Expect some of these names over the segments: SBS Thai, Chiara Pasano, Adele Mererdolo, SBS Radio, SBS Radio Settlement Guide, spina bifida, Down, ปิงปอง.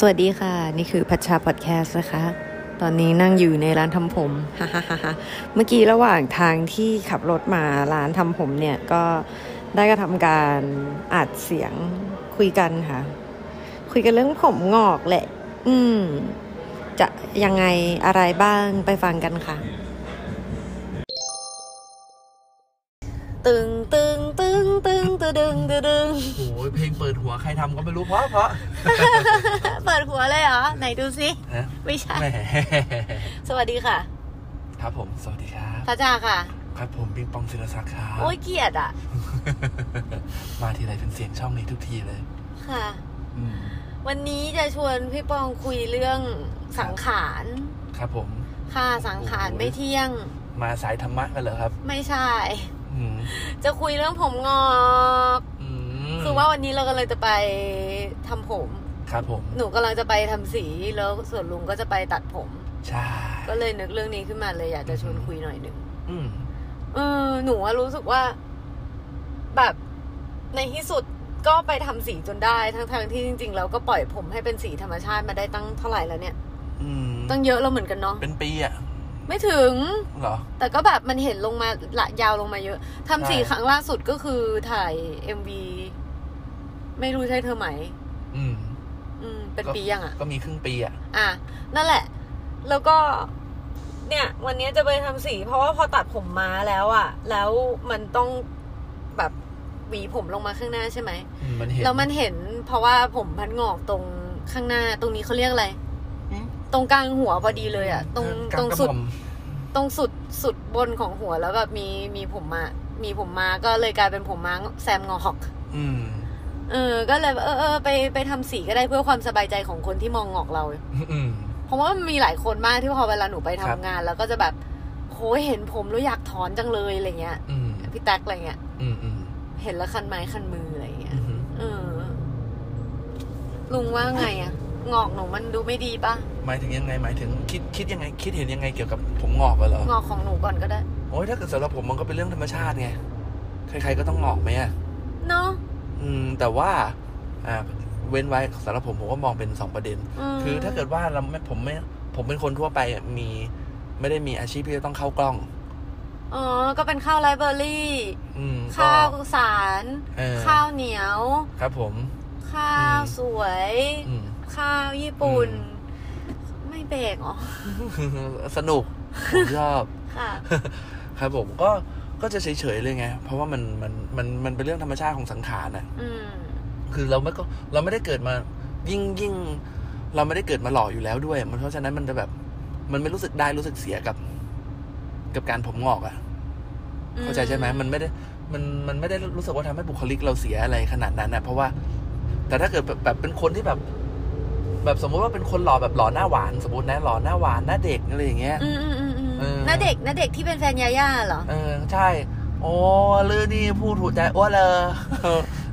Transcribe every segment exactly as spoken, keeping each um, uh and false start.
สวัสดีค่ะนี่คือพัชชาพอดแคสต์นะคะตอนนี้นั่งอยู่ในร้านทำผมฮ่าฮ่าเมื่อกี้ระหว่างทางที่ขับรถมาร้านทำผมเนี่ยก็ได้กระทำการอัดเสียงคุยกันค่ะคุยกันเรื่องผมงอกแหละอืมจะยังไงอะไรบ้างไปฟังกันค่ะตึงตึงตึงตึงตึงตึงตึงโอ้ยเพลงเปิดหัวใครทำก็ไม่รู้เพราะเพราะเปิดหัวเลยเหรอไหนดูสิไม่ใช่สวัสดีค่ะครับผมสวัสดีครับพระจ่าค่ะครับผมปิงปองศิลศักดิ์ครับโอ้ยเกียดอ่ะมาทีไรเป็นเสียงช่องนี้ทุกทีเลยค่ะวันนี้จะชวนพี่ปองคุยเรื่องสังขารครับผมค่ะสังขารไม่เที่ยงมาสายธรรมะกันเหรอครับไม่ใช่จะคุยเรื่องผมงอกคือว่าวันนี้เรากำลังจะไปทำผมครับผมหนูกำลังจะไปทำสีแล้วส่วนลุงก็จะไปตัดผมใช่ก็เลยนึกเรื่องนี้ขึ้นมาเลยอยากจะชวนคุยหน่อยหนึ่งเออหนูรู้สึกว่าแบบในที่สุดก็ไปทำสีจนได้ทั้งๆที่จริงๆเราก็ปล่อยผมให้เป็นสีธรรมชาติมาได้ตั้งเท่าไหร่แล้วเนี่ยตั้งเยอะแล้วเหมือนกันเนาะเป็นปีอะไม่ถึงเหรอแต่ก็แบบมันเห็นลงมาละยาวลงมาเยอะทำสี่ครั้งล่าสุดก็คือถ่าย เอ็ม วี ไม่รู้ใช่เธอไหมอืมอืมเป็นปียังอ่ะก็มีครึ่งปีอ่ะอ่ะนั่นแหละแล้วก็เนี่ยวันนี้จะไปทำสีเพราะว่าพอตัดผมม้าแล้วอ่ะแล้วมันต้องแบบหวีผมลงมาข้างหน้าใช่ไหมมันเห็นแล้วมันเห็นเพราะว่าผมพันงอกตรงข้างหน้าตรงนี้เขาเรียกอะไรตรงกลางหัวพอดีเลยอ่ะตรงตรงสุดตรงสุดสุดบนของหัวแล้วแบบมีมีผมมามีผมมาก็เลยกลายเป็นผมมาแซมงอหกอืมเออก็เลยเออเออไปไปทำสีก็ได้เพื่อความสบายใจของคนที่มองงอกเราอืมเพราะว่ามันมีหลายคนมากที่พอเวลาหนูไปทำงานแล้วก็จะแบบโหยเห็นผมแล้วอยากถอนจังเลยอะไรเงี้ยพี่แท็กอะไรเงี้ยอืมเห็นแล้วคันไม้คันมืออะไรเงี้ยเออลุงว่าไงอ่ะงอกหนูมันดูไม่ดีป่ะหมายถึงยังไงหมายถึงคิดคิดยังไงคิดเห็นยังไงเกี่ยวกับผมงอกเหรองอกของหนูก่อนก็ได้โอ้ยถ้าเกิดสำหรับผมมันก็เป็นเรื่องธรรมชาติไงใครๆก็ต้องงอกไหมอ่ะเนาะอืมแต่ว่าอ่าเว้นไว้สำหรับผมผมก็มองเป็นสองประเด็นคือถ้าเกิดว่าเราไม่ผมไม่ผมเป็นคนทั่วไปมีไม่ได้มีอาชีพที่จะต้องเข้ากล้องอ๋อก็เป็นข้าวไลฟ์เบอร์รี่ข้าวสารข้าวเหนียวครับผมข้าวสวยข้าวญี่ปุ่นไม่เบรกอ๋อสนุกผมชอบค่ะครับผมก็ก็จะเฉยๆเลยไงเพราะว่ามันมันมันมันเป็นเรื่องธรรมชาติของสังขารน่ะคือเราไม่ก็เราไม่ได้เกิดมายิ่งยิ่งเราไม่ได้เกิดมาหล่ออยู่แล้วด้วยมันเพราะฉะนั้นมันจะแบบมันไม่รู้สึกได้รู้สึกเสียกับกับการผมงอกอ่ะเข้าใจใช่ไหมมันไม่ได้มันมันไม่ได้รู้สึกว่าทำให้บุคลิกเราเสียอะไรขนาดนั้นนะเพราะว่าแต่ถ้าเกิดแบบแบบเป็นคนที่แบบแบบสมมติว่าเป็นคนหล่อแบบหล่อหน้าหวานสมมตินะหล่อหน้าหวานหน้าเด็กอะไรอย่างเงี้ยอืมอืมอืมหน้าเด็กหน้าเด็กที่เป็นแฟนยาย่าเหรอเออใช่โอ้ลือนี่พูดถูกใจอ้วนเลย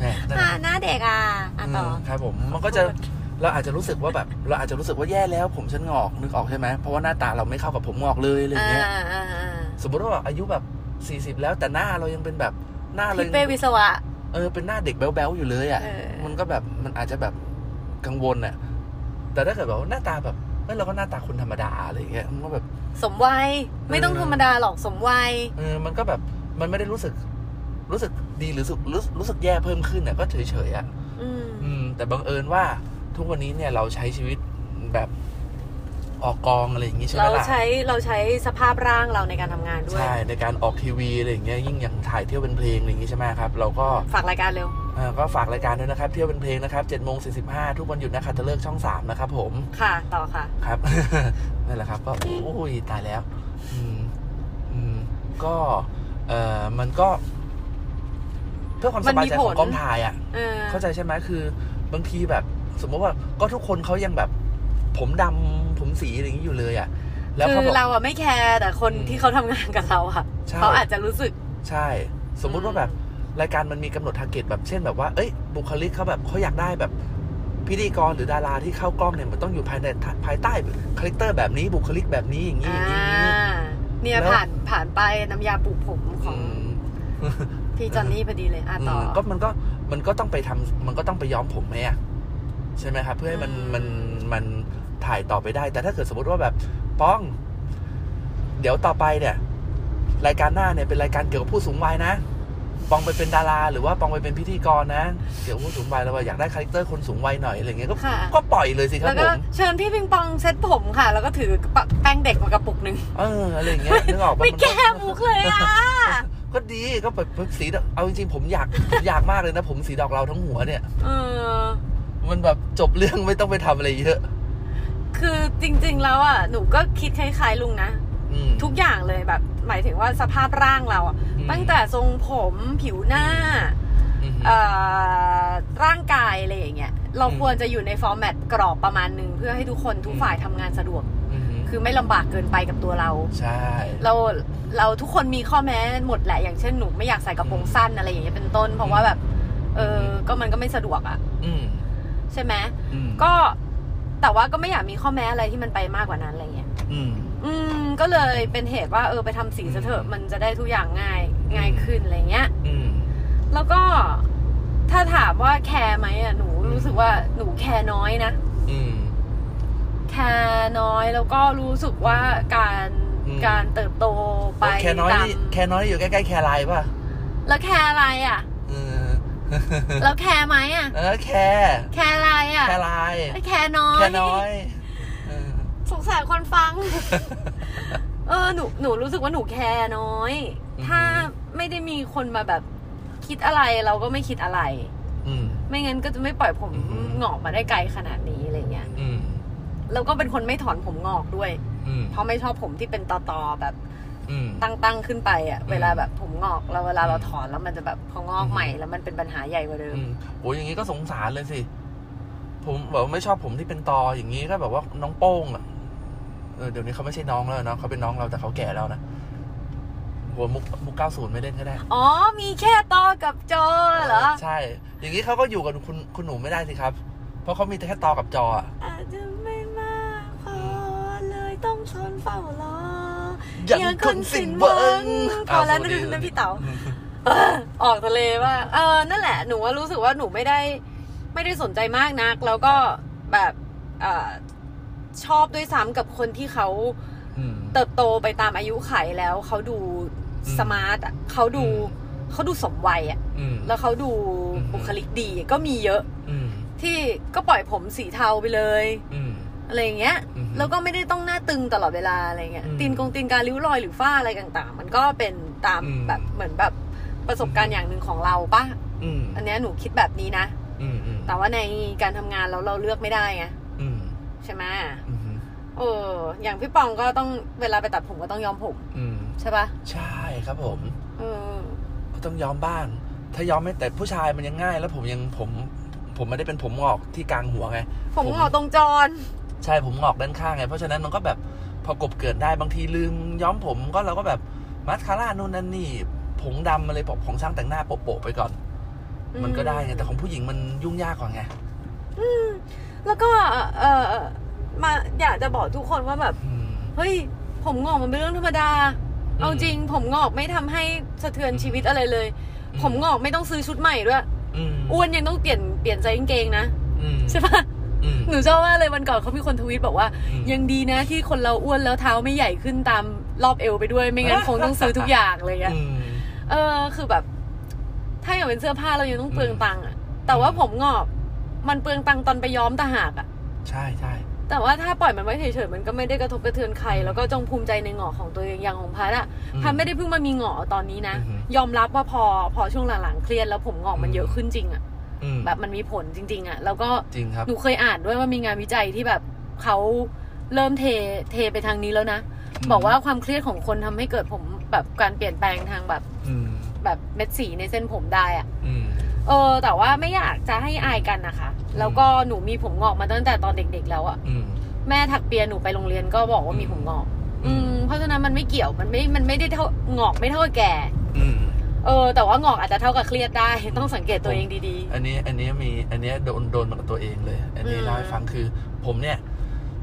เนี่ยหน้าเด็กอ่ะอ่ะต่อครับผมมันก็จะเราอาจจะรู้สึกว่าแบบเราอาจจะรู้สึกว่าแย่แล้วผมฉันงอกนึกออกใช่ไหมเพราะว่าหน้าตาเราไม่เข้ากับผมงอกเลยอะไรอย่างเงี้ยสมมติว่าอายุแบบสี่สิบแล้วแต่หน้าเรายังเป็นแบบหน้าเลยเป็นวิศวะเออเป็นหน้าเด็กแบ๊วๆอยู่เลยอ่ะมันก็แบบมันอาจจะแบบกังวลอ่ะแต่ถ้าเกิดแบบหน้าตาแบบเฮ้ยเราก็หน้าตาคนธรรมดาอะไรอย่างเงี้ยมันก็แบบสมวัยไม่ต้องธรรมดาหรอกสมวัยเออมันก็แบบมันไม่ได้รู้สึกรู้สึกดีหรือรู้รู้สึกแย่เพิ่มขึ้นเนี่ยก็เฉยๆอ่ะอืมแต่บังเอิญว่าทุกวันนี้เนี่ยเราใช้ชีวิตแบบออกกองอะไรอย่างงี้ใช่ไหมล่ะเราใช้เราใช้สภาพร่างเราในการทำงานด้วยใช่ในการออกทีวีอะไรอย่างเงี้ยยิ่งอย่างถ่ายเที่ยวเป็นเพลงอะไรอย่างงี้ใช่ไหมครับเราก็ฝากรายการเร็วอ่าก็ฝากรายการด้วยนะครับเที่ยวเป็นเพลงนะครับเจ็ดโมงสี่สิบห้าทุกวันหยุดนะคะจะเลิกช่องสามนะครับผมค่ะต่อค่ะครับ นั่นแหละครับก็โอ้ยตายแล้วอืมอืมก็เอ่อมันก็เพื่อความสบายใจของกองถ่ายอ่ะเข้าใจใช่ไหมคือบางทีแบบสมมติว่าก็ทุกคนเขายังแบบผมดำผมสีอะไรอย่างนี้อยู่เลยอ่ะแล้วคือเราอ่ะไม่แคร์แต่คนที่เขาทำงานกับเราอ่ะเขาอาจจะรู้สึกใช่สมมุติว่าแบบรายการมันมีกำหนดทาร์เก็ตแบบเช่นแบบว่าเอ้ยบุคลิกเขาแบบเขาอยากได้แบบพิธีกรหรือดาราที่เข้ากล้องเนี่ยมันต้องอยู่ภายในภายใต้คาแรคเตอร์แบบนี้บุคลิกแบบนี้อย่างนี้อย่างนี้เนี่ยผ่านผ่านไปน้ำยาปลูกผมของพี่จอนนี่พอดีเลยอ่ะต่อก็มันก็มันก็ต้องไปทำมันก็ต้องไปย้อมผมไหมอ่ะ ใช่ไหมครับเพื่อให้มันมันมันถ่ายต่อไปได้แต่ถ้าเกิดสมมติว่าแบบป้องเดี๋ยวต่อไปเนี่ยรายการหน้าเนี่ยเป็นรายการเกี่ยวกับผู้สูงวัยนะปองไปเป็นดาราหรือว่าปองไปเป็นพิธีกรนะเกี่ยวกับผู้สูงวัยแล้วว่าอยากได้คาแรคเตอร์คนสูงวัยหน่อยอะไรเงี้ยก็ก็ปล่อยเลยสิครับผมแล้วก็เชิญพี่ปิงปองเซ็ตผมค่ะแล้วก็ถือแป้งเด็กมากระปุกหนึ่งเอออะไรเงี้ยนึกออกป่ะไม่แก้มุกเลยอ่ะก็ดีก็แบบสีเอาจริงๆผมอยากอยากมากเลยนะผมสีดอกเราทั้งหัวเนี่ยเออมันแบบจบเรื่องไม่ต้องไปทำอะไรเยอะคือจริงๆแล้วอ่ะหนูก็คิดคล้ายๆลุงนะทุกอย่างเลยแบบหมายถึงว่าสภาพร่างเราตั้งแต่ทรงผมผิวหน้าร่างกายอะไรอย่างเงี้ยเราควรจะอยู่ในฟอร์แมตกรอบประมาณนึงเพื่อให้ทุกคนทุกฝ่ายทำงานสะดวกคือไม่ลำบากเกินไปกับตัวเราใช่เราเราทุกคนมีข้อแม้หมดแหละอย่างเช่นหนูไม่อยากใส่กระโปรงสั้นอะไรอย่างเงี้ยเป็นต้นเพราะว่าแบบเออก็มันก็ไม่สะดวกอ่ะใช่ไหมก็แต่ว่าก็ไม่อยากมีข้อแม้อะไรที่มันไปมากกว่านั้นอะไรเงี้ยอืมก็เลยเป็นเหตุว่าเออไปทำสีซะเถอะมันจะได้ทุกอย่างง่ายง่ายขึ้นอะไรเงี้ยแล้วก็ถ้าถามว่าแคร์ไหมอ่ะหนูรู้สึกว่าหนูแคร์น้อยนะแคร์น้อยแล้วก็รู้สึกว่าการการเติบโตไปแคร์น้อยแคร์น้อยอยู่ใกล้ๆแคร์ไรป่ะแล้วแคร์ไรอ่ะแล้วแคร์ไหมอ่ะเออแคร์แคร์ไรอ่ะแคร์ไรแคร์น้อยแคร์น้อยสงสารคนฟังเออหนูหนูรู้สึกว่าหนูแคร์น้อยถ้าไม่ได้มีคนมาแบบคิดอะไรเราก็ไม่คิดอะไรไม่งั้นก็จะไม่ปล่อยผมงอกมาได้ไกลขนาดนี้อะไรเงี้ยแล้วก็เป็นคนไม่ถอนผมงอกด้วยเพราะไม่ชอบผมที่เป็นตอตอแบบตั้งๆขึ้นไปอ่ะเวลาแบบผมงอกแล้วเวลาเราถอนแล้วมันจะแบบพองอกใหม่แล้วมันเป็นปัญหาใหญ่กว่าเดิมโอ้ยอย่างนี้ก็สงสารเลยสิผมแบบไม่ชอบผมที่เป็นตออย่างนี้ก็แบบว่าน้องโป้งอ่ะเออเดี๋ยวนี้เขาไม่ใช่น้องแล้วเนาะเขาเป็นน้องเราแต่เขาแก่แล้วนะหัวมุกมุกเก้าศูนย์ไม่เล่นก็ได้อ๋อมีแค่ตอกับจอเหรอใช่อย่างนี้เขาก็อยู่กับคุณคุณหนูไม่ได้สิครับเพราะเขามีแค่ตอกับจออาจจะไม่มากพอเลยต้องทนเฝ้ารออย่างคนสินเบิงพอแล้วนั่นพี่เต๋าออกทะเลว่าเออนั่นแหละหนูว่ารู้สึกว่าหนูไม่ได้ไม่ได้สนใจมากนักแล้วก็แบบอ่าชอบด้วยซ้ำกับคนที่เขาเติบโตไปตามอายุไขแล้วเขาดูสมาร์ทเขาดูเขาดูสมวัยอ่ะแล้วเขาดูบุคลิกดีก็มีเยอะที่ก็ปล่อยผมสีเทาไปเลยอะไรอย่างเงี้ยแล้วก็ไม่ได้ต้องหน้าตึงตลอดเวลาอะไรเงี้ยตีนกงตีนการริ้วรอยหรือฝ้าอะไรต่างๆมันก็เป็นตามแบบเหมือนแบบประสบการณ์อย่างหนึ่งของเราป่ะอันเนี้ยหนูคิดแบบนี้นะแต่ว่าในการทำงานเราเราเลือกไม่ได้ไงใช่ไหมเอออย่างพี่ปองก็ต้องเวลาไปตัดผมก็ต้องย้อมผมใช่ปะใช่ครับผมก็ต้องย้อมบ้างถ้าย้อมไม่แต่ผู้ชายมันยังง่ายแล้วผมยังผมผมไม่ได้เป็นผมงอกที่กลางหัวไงผมงอกตรงจรใช่ผมงอกด้านข้างไงเพราะฉะนั้นมันก็แบบพอกบเกิดได้บางทีลืมย้อมผมก็เราก็แบบมัสคาร่านู่นนั่นนี่ผงดำอะไรปกของช่างแต่งหน้าโปะๆไปก่อนมันก็ได้ไงแต่ของผู้หญิงมันยุ่งยากกว่าไงแล้วก็เออมาอยากจะบอกทุกคนว่าแบบเฮ้ยผมงอกมันเป็นเรื่องธรรมดาเอาจริงผมงอกไม่ทำให้สะเทือนชีวิตอะไรเลยผมงอกไม่ต้องซื้อชุดใหม่ด้วยอ้วนยังต้องเปลี่ยนเปลี่ยนไซส์กางเกงนะใช่ปะหนูชอบว่าเลยวันก่อนเขามีคนทวีตบอกว่ายังดีนะที่คนเราอ้วนแล้วเท้าไม่ใหญ่ขึ้นตามรอบเอวไปด้วยไม่งั้นคงต้องซื้อทุกอย่างเลยอะเออคือแบบถ้าอยากเป็นเสื้อผ้าเรายังต้องเปลืองตังค์อะแต่ว่าผมงอกมันเปลืองตังค์ตอนไปย้อมตาหากอะใช่ใช่แต่ว่าถ้าปล่อยมันไว้เฉยๆมันก็ไม่ได้กระทบกระเทือนใครแล้วก็จงภูมิใจในหงอกของตัวเองอย่างของพัดอะพัดไม่ได้เพิ่งมามีหงอกตอนนี้นะยอมรับว่าพอพอช่วงหลังๆเครียดแล้วผมหงอกมันเยอะขึ้นจริงอะแบบมันมีผลจริงๆอะแล้วก็หนูเคยอ่านด้วยว่ามีงานวิจัยที่แบบเขาเริ่มเทเทไปทางนี้แล้วนะบอกว่าความเครียดของคนทำให้เกิดผมแบบการเปลี่ยนแปลงทางแบบแบบเม็ดสีในเส้นผมได้อะเออแต่ว่าไม่อยากจะให้อายกันนะคะแล้วก็หนูมีผมงอกมาตั้งแต่ตอนเด็กๆแล้วอ่ะแม่ถักเปียหนูไปโรงเรียนก็บอกว่ามีผมงอกอืมเพราะฉะนั้นมันไม่เกี่ยวมันไม่มันไม่ได้เท่างอกไม่เท่าแก่เออแต่ว่างอกอาจจะเท่ากับเครียดได้ต้องสังเกตตัวเองดีๆอันนี้อันนี้มีอันนี้โดนโดนมากับตัวเองเลยอันนี้เล่าให้ฟังคือผมเนี่ย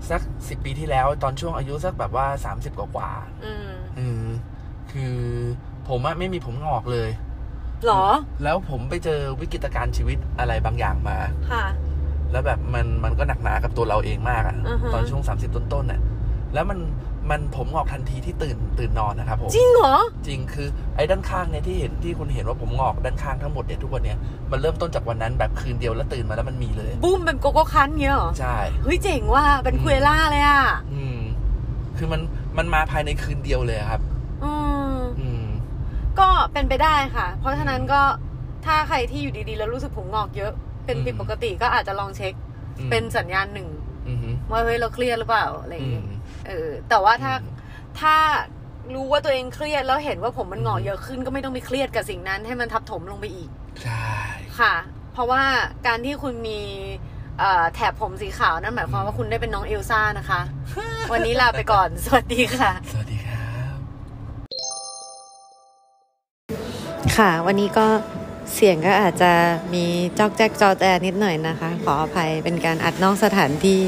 สักสิบปีที่แล้วตอนช่วงอายุสักแบบว่าสามสิบกว่าๆอืมอืมคือผมอะไม่มีผมงอกเลยหรอแล้วผมไปเจอวิกฤตการณ์ชีวิตอะไรบางอย่างมาค่ะ แล้วแบบมันมันก็หนักหนากับตัวเราเองมากอ่ะ uh-huh. ตอนช่วงสามสิบต้นๆน่ะแล้วมันมันผมงอกทันทีที่ตื่นตื่นนอนนะครับผมจริงเหรอจริงคือไอ้ด้านข้างเนี่ยที่เห็นที่คุณเห็นว่าผมงอกด้านข้างทั้งหมดเนี่ยทุกวันเนี่ยมันเริ่มต้นจากวันนั้นแบบคืนเดียวแล้วตื่นมาแล้วมันมีเลยบูมเป็นโกโก้คันเนี่ยหรอใช่เฮ้ยเจ๋งว่ะเป็นคุยล่าเลยอ่ะอืมคือมันมันมาภายในคืนเดียวเลยครับอืมอืมก็เป็นไปได้ค่ะเพราะฉะนั้นก็ถ้าใครที่อยู่ดีๆแล้วรู้สึกผมงอกเยอะเป็นผิดปกติก็อาจจะลองเช็คเป็นสัญญาณหนึ่งว่าเฮ้ยเราเครียดหรือเปล่าอะไรอย่างเงี้ยเออแต่ว่าถ้าถ้ารู้ว่าตัวเองเครียดแล้วเห็นว่าผมมันงอกเยอะขึ้นก็ไม่ต้องไปเครียดกับสิ่งนั้นให้มันทับถมลงไปอีกใช่ค่ะเพราะว่าการที่คุณมีแถบผมสีขาวนั่นหมายความว่าคุณได้เป็นน้องเอลซ่านะคะวันนี้ลาไปก่อนสวัสดีค่ะสวัสดีครับค่ะวันนี้ก็เสียงก็อาจจะมีจอกแจ๊กจอแจนิดหน่อยนะคะขออภัยเป็นการอัดนอกสถานที่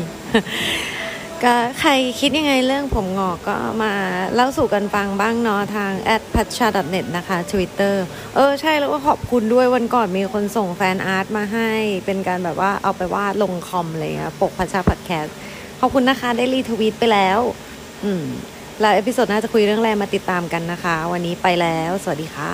ก็ใครคิดยังไงเรื่องผมงอกก็มาเล่าสู่กันฟังบ้างเนาะทาง แอท พัชชา ดอท เน็ต นะคะ Twitter เออใช่แล้วก็ขอบคุณด้วยวันก่อนมีคนส่งแฟนอาร์ตมาให้เป็นการแบบว่าเอาไปวาดลงคอมเลยค่ะปกพัชชาพอดแคสต์ขอบคุณนะคะได้รีทวีตไปแล้วอืมแล้วเอพิโซดหน้าจะคุยเรื่องอะไรมาติดตามกันนะคะวันนี้ไปแล้วสวัสดีค่ะ